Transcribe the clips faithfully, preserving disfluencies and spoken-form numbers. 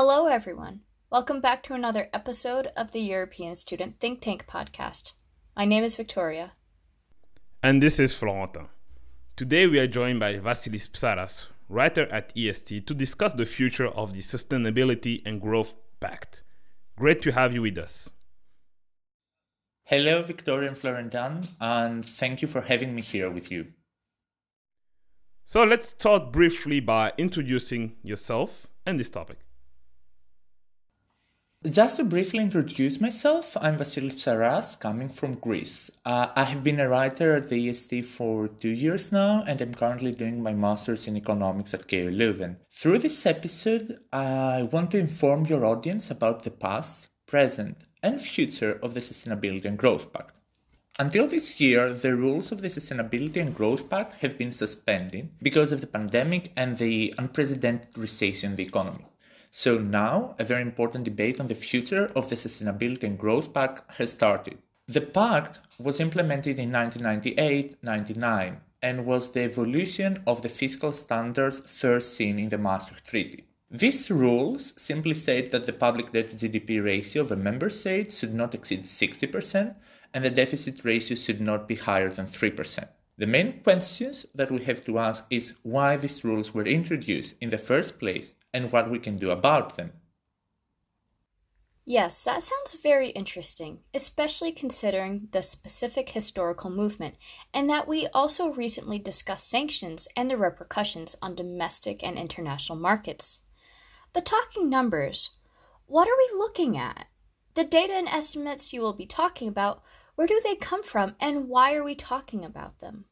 Hello everyone, welcome back to another episode of the European Student Think Tank podcast. My name is Victoria. And this is Florentin. Today we are joined by Vasilis Psaras, writer at E S T, to discuss the future of the Sustainability and Growth Pact. Great to have you with us. Hello Victoria and Florentin, and thank you for having me here with you. So let's start briefly by introducing yourself and this topic. Just to briefly introduce myself, I'm Vasilis Psaras, coming from Greece. Uh, I have been a writer at the E S T for two years now, and I'm currently doing my master's in economics at K U Leuven. Through this episode, I want to inform your audience about the past, present, and future of the Sustainability and Growth Pact. Until this year, the rules of the Sustainability and Growth Pact have been suspended because of the pandemic and the unprecedented recession in the economy. So now, a very important debate on the future of the Sustainability and Growth Pact has started. The pact was implemented in nineteen ninety-eight ninety-nine and was the evolution of the fiscal standards first seen in the Maastricht Treaty. These rules simply state that the public debt-to-G D P ratio of a member state should not exceed sixty percent and the deficit ratio should not be higher than three percent. The main questions that we have to ask is why these rules were introduced in the first place and what we can do about them. Yes, that sounds very interesting, especially considering the specific historical movement, and that we also recently discussed sanctions and the repercussions on domestic and international markets. But talking numbers, what are we looking at? The data and estimates you will be talking about, where do they come from and why are we talking about them?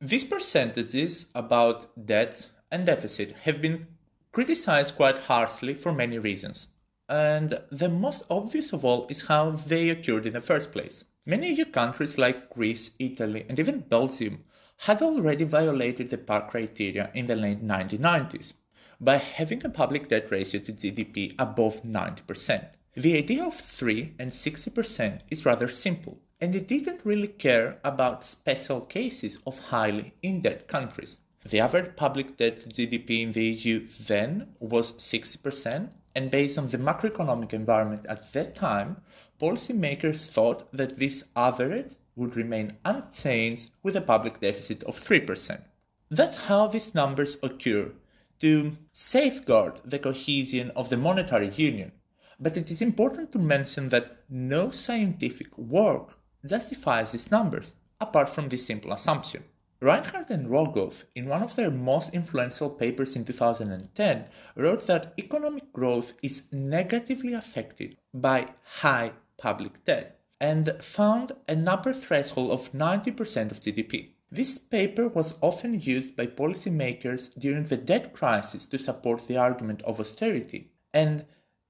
These percentages about debt and deficit have been criticized quite harshly for many reasons. And the most obvious of all is how they occurred in the first place. Many E U countries like Greece, Italy, and even Belgium had already violated the P A R criteria in the late nineteen nineties by having a public debt ratio to G D P above ninety percent. The idea of three and sixty percent is rather simple, and it didn't really care about special cases of highly indebted countries. The average public debt to G D P in the E U then was sixty percent, and based on the macroeconomic environment at that time, policymakers thought that this average would remain unchanged with a public deficit of three percent. That's how these numbers occur, to safeguard the cohesion of the monetary union. But it is important to mention that no scientific work justifies these numbers, apart from this simple assumption. Reinhart and Rogoff, in one of their most influential papers in two thousand ten, wrote that economic growth is negatively affected by high public debt and found an upper threshold of ninety percent of G D P. This paper was often used by policymakers during the debt crisis to support the argument of austerity, and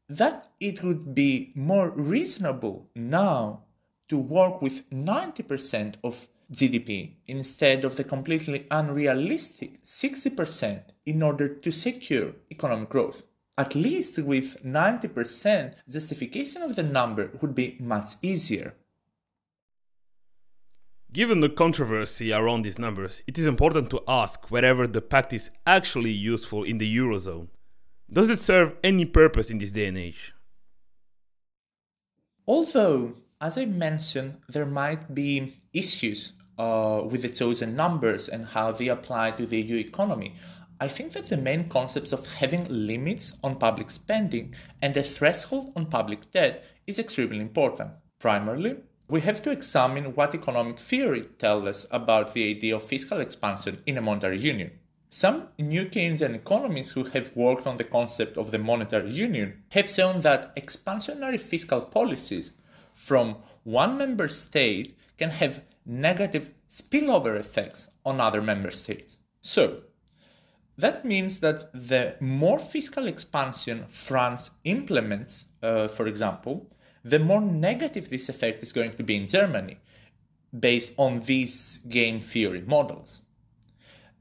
that it would be more reasonable now to work with ninety percent of G D P instead of the completely unrealistic sixty percent in order to secure economic growth. At least with ninety percent, justification of the number would be much easier. Given the controversy around these numbers, it is important to ask whether the pact is actually useful in the Eurozone. Does it serve any purpose in this day and age? Although, as I mentioned, there might be issues Uh, with the chosen numbers and how they apply to the E U economy, I think that the main concepts of having limits on public spending and a threshold on public debt is extremely important. Primarily, we have to examine what economic theory tells us about the idea of fiscal expansion in a monetary union. Some New Keynesian economists who have worked on the concept of the monetary union have shown that expansionary fiscal policies from one member state can have negative spillover effects on other member states. So, that means that the more fiscal expansion France implements, uh, for example, the more negative this effect is going to be in Germany, based on these game theory models.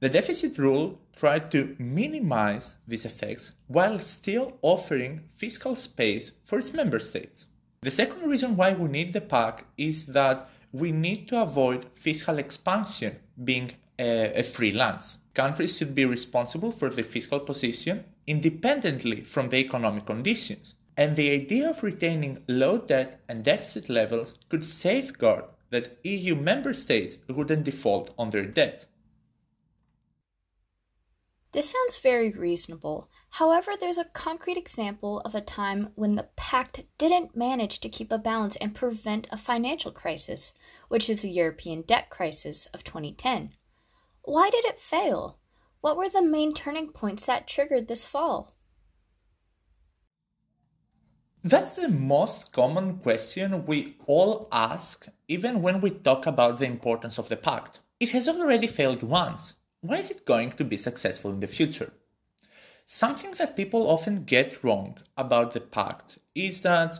The deficit rule tried to minimize these effects while still offering fiscal space for its member states. The second reason why we need the pact is that we need to avoid fiscal expansion being a, a free lunch. Countries should be responsible for their fiscal position independently from the economic conditions, and the idea of retaining low debt and deficit levels could safeguard that E U member states wouldn't default on their debt. This sounds very reasonable. However, there's a concrete example of a time when the pact didn't manage to keep a balance and prevent a financial crisis, which is the European debt crisis of twenty ten. Why did it fail? What were the main turning points that triggered this fall? That's the most common question we all ask, even when we talk about the importance of the pact. It has already failed once. Why is it going to be successful in the future? Something that people often get wrong about the pact is that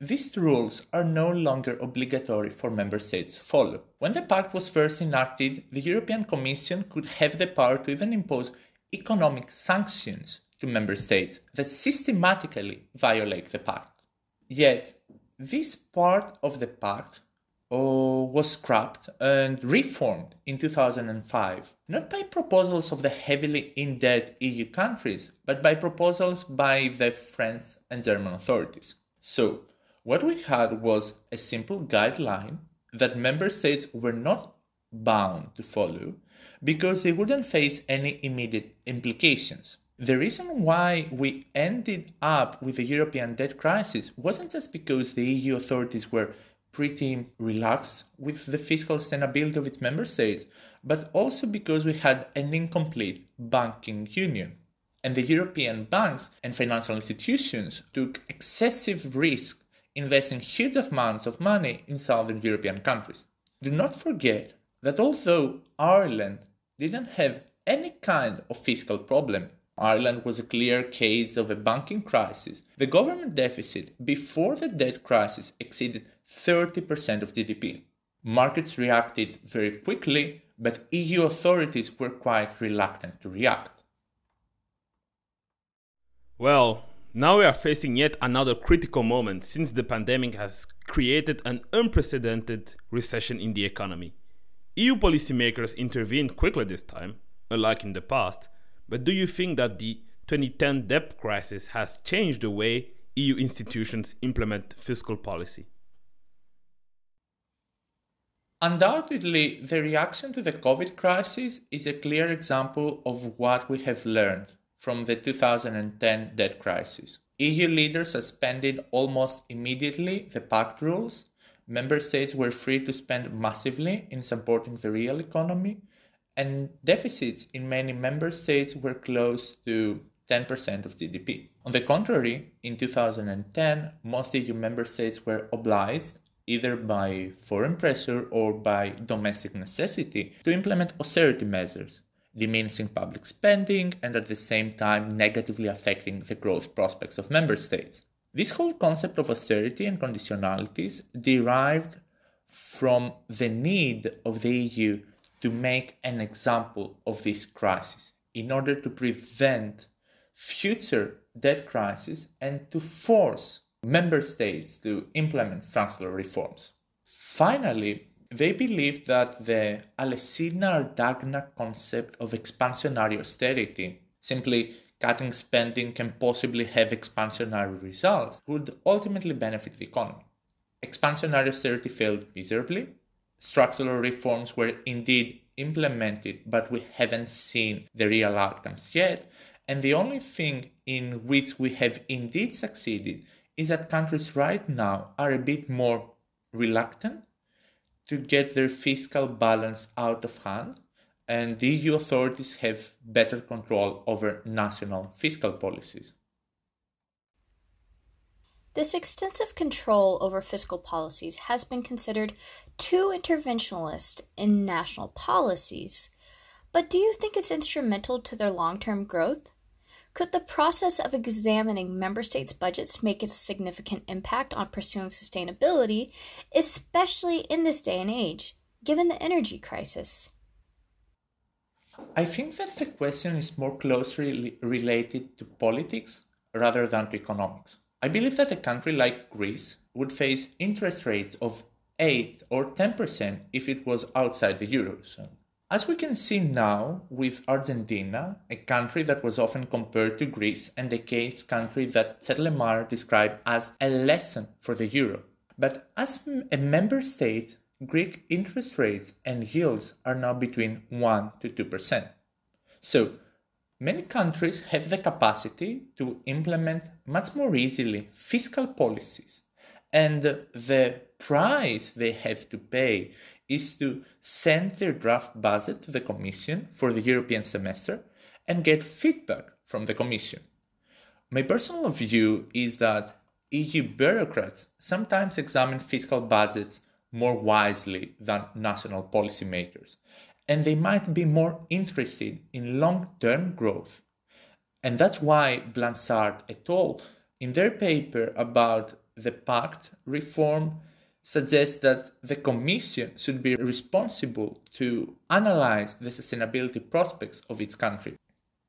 these rules are no longer obligatory for member states to follow. When the pact was first enacted, the European Commission could have the power to even impose economic sanctions to member states that systematically violate the pact. Yet, this part of the pact Oh, was scrapped and reformed in two thousand five, not by proposals of the heavily in-debt E U countries, but by proposals by the French and German authorities. So, what we had was a simple guideline that member states were not bound to follow because they wouldn't face any immediate implications. The reason why we ended up with the European debt crisis wasn't just because the E U authorities were pretty relaxed with the fiscal sustainability of its member states, but also because we had an incomplete banking union. And the European banks and financial institutions took excessive risk investing huge amounts of money in southern European countries. Do not forget that although Ireland didn't have any kind of fiscal problem, Ireland was a clear case of a banking crisis. The government deficit before the debt crisis exceeded thirty percent of G D P. Markets reacted very quickly, but E U authorities were quite reluctant to react. Well, now we are facing yet another critical moment since the pandemic has created an unprecedented recession in the economy. E U policymakers intervened quickly this time, unlike in the past, but do you think that the twenty ten debt crisis has changed the way E U institutions implement fiscal policy? Undoubtedly, the reaction to the COVID crisis is a clear example of what we have learned from the two thousand ten debt crisis. E U leaders suspended almost immediately the pact rules. Member states were free to spend massively in supporting the real economy, and deficits in many member states were close to ten percent of G D P. On the contrary, in two thousand ten, most E U member states were obliged, either by foreign pressure or by domestic necessity, to implement austerity measures, diminishing public spending and at the same time negatively affecting the growth prospects of member states. This whole concept of austerity and conditionalities derived from the need of the E U to make an example of this crisis in order to prevent future debt crises and to force member states to implement structural reforms. Finally, they believed that the Alesina-Dagna concept of expansionary austerity, simply cutting spending can possibly have expansionary results, would ultimately benefit the economy. Expansionary austerity failed miserably. Structural reforms were indeed implemented, but we haven't seen the real outcomes yet, and the only thing in which we have indeed succeeded is that countries right now are a bit more reluctant to get their fiscal balance out of hand, and the E U authorities have better control over national fiscal policies. This extensive control over fiscal policies has been considered too interventionist in national policies. But do you think it's instrumental to their long-term growth? Could the process of examining member states' budgets make a significant impact on pursuing sustainability, especially in this day and age, given the energy crisis? I think that the question is more closely related to politics rather than to economics. I believe that a country like Greece would face interest rates of eight or ten percent if it was outside the Eurozone. As we can see now with Argentina, a country that was often compared to Greece and a case country that Chet Lemar described as a lesson for the euro. But as a member state, Greek interest rates and yields are now between one to two percent. So, many countries have the capacity to implement much more easily fiscal policies, and the price they have to pay is to send their draft budget to the Commission for the European semester and get feedback from the Commission. My personal view is that E U bureaucrats sometimes examine fiscal budgets more wisely than national policymakers, and they might be more interested in long-term growth. And that's why Blanchard et al., in their paper about the pact reform, suggests that the Commission should be responsible to analyze the sustainability prospects of its country.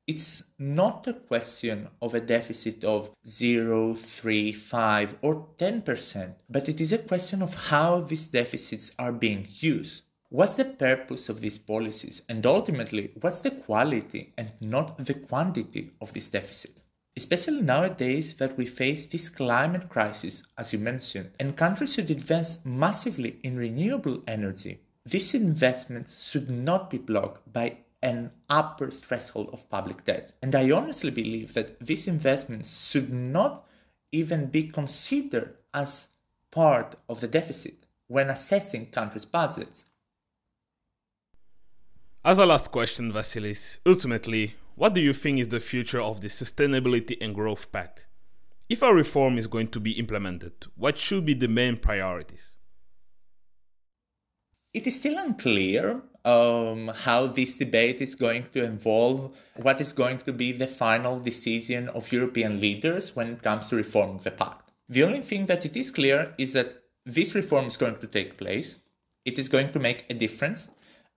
It's not a question of a deficit of zero, three, five, or ten percent, but it is a question of how these deficits are being used. What's the purpose of these policies, and ultimately, what's the quality and not the quantity of this deficit? Especially nowadays that we face this climate crisis, as you mentioned, and countries should invest massively in renewable energy. These investments should not be blocked by an upper threshold of public debt. And I honestly believe that these investments should not even be considered as part of the deficit when assessing countries' budgets. As a last question, Vasilis, ultimately, what do you think is the future of the Sustainability and Growth Pact? If a reform is going to be implemented, what should be the main priorities? It is still unclear um, how this debate is going to evolve, what is going to be the final decision of European leaders when it comes to reforming the pact. The only thing that it is clear is that this reform is going to take place, it is going to make a difference,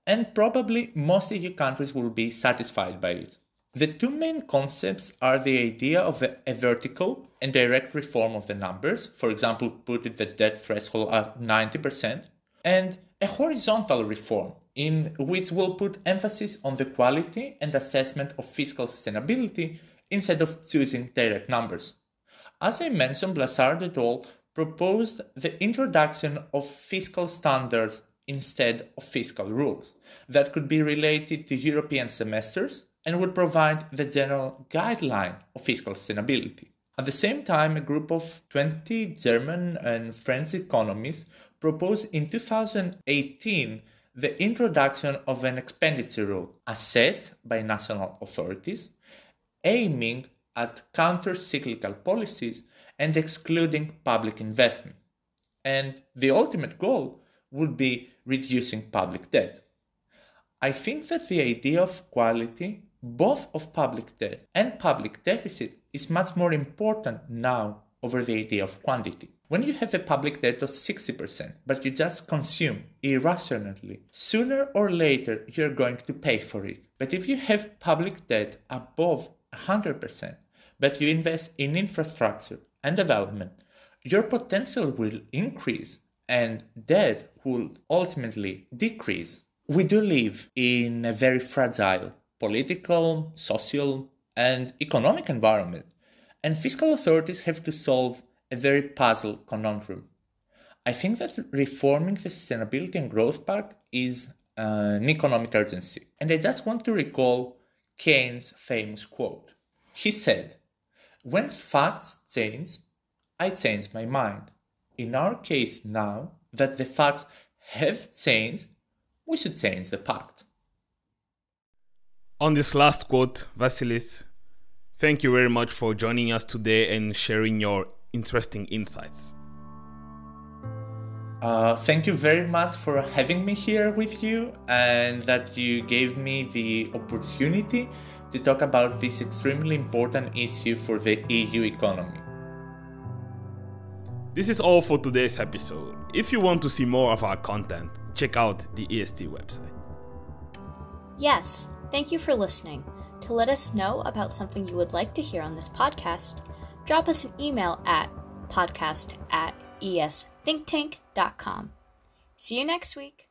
and probably most E U countries will be satisfied by it. The two main concepts are the idea of a vertical and direct reform of the numbers, for example, putting the debt threshold at ninety percent, and a horizontal reform, in which we'll put emphasis on the quality and assessment of fiscal sustainability instead of choosing direct numbers. As I mentioned, Blanchard et al. Proposed the introduction of fiscal standards instead of fiscal rules that could be related to European semesters and would provide the general guideline of fiscal sustainability. At the same time, a group of twenty German and French economists proposed in two thousand eighteen the introduction of an expenditure rule assessed by national authorities, aiming at counter-cyclical policies and excluding public investment. And the ultimate goal would be reducing public debt. I think that the idea of quality, both of public debt and public deficit, is much more important now over the idea of quantity. When you have a public debt of sixty percent, but you just consume irrationally, sooner or later you're going to pay for it. But if you have public debt above one hundred percent, but you invest in infrastructure and development, your potential will increase and debt will ultimately decrease. We do live in a very fragile political, social, and economic environment, and fiscal authorities have to solve a very puzzle conundrum. I think that reforming the Sustainability and Growth Pact is an economic urgency. And I just want to recall Keynes' famous quote. He said, "When facts change, I change my mind." In our case now, that the facts have changed, we should change the pact. On this last quote, Vasilis, thank you very much for joining us today and sharing your interesting insights. Uh, thank you very much for having me here with you, and that you gave me the opportunity to talk about this extremely important issue for the E U economy. This is all for today's episode. If you want to see more of our content, check out the E S T website. Yes, thank you for listening. To let us know about something you would like to hear on this podcast, drop us an email at podcast at esthinktank dot com. See you next week.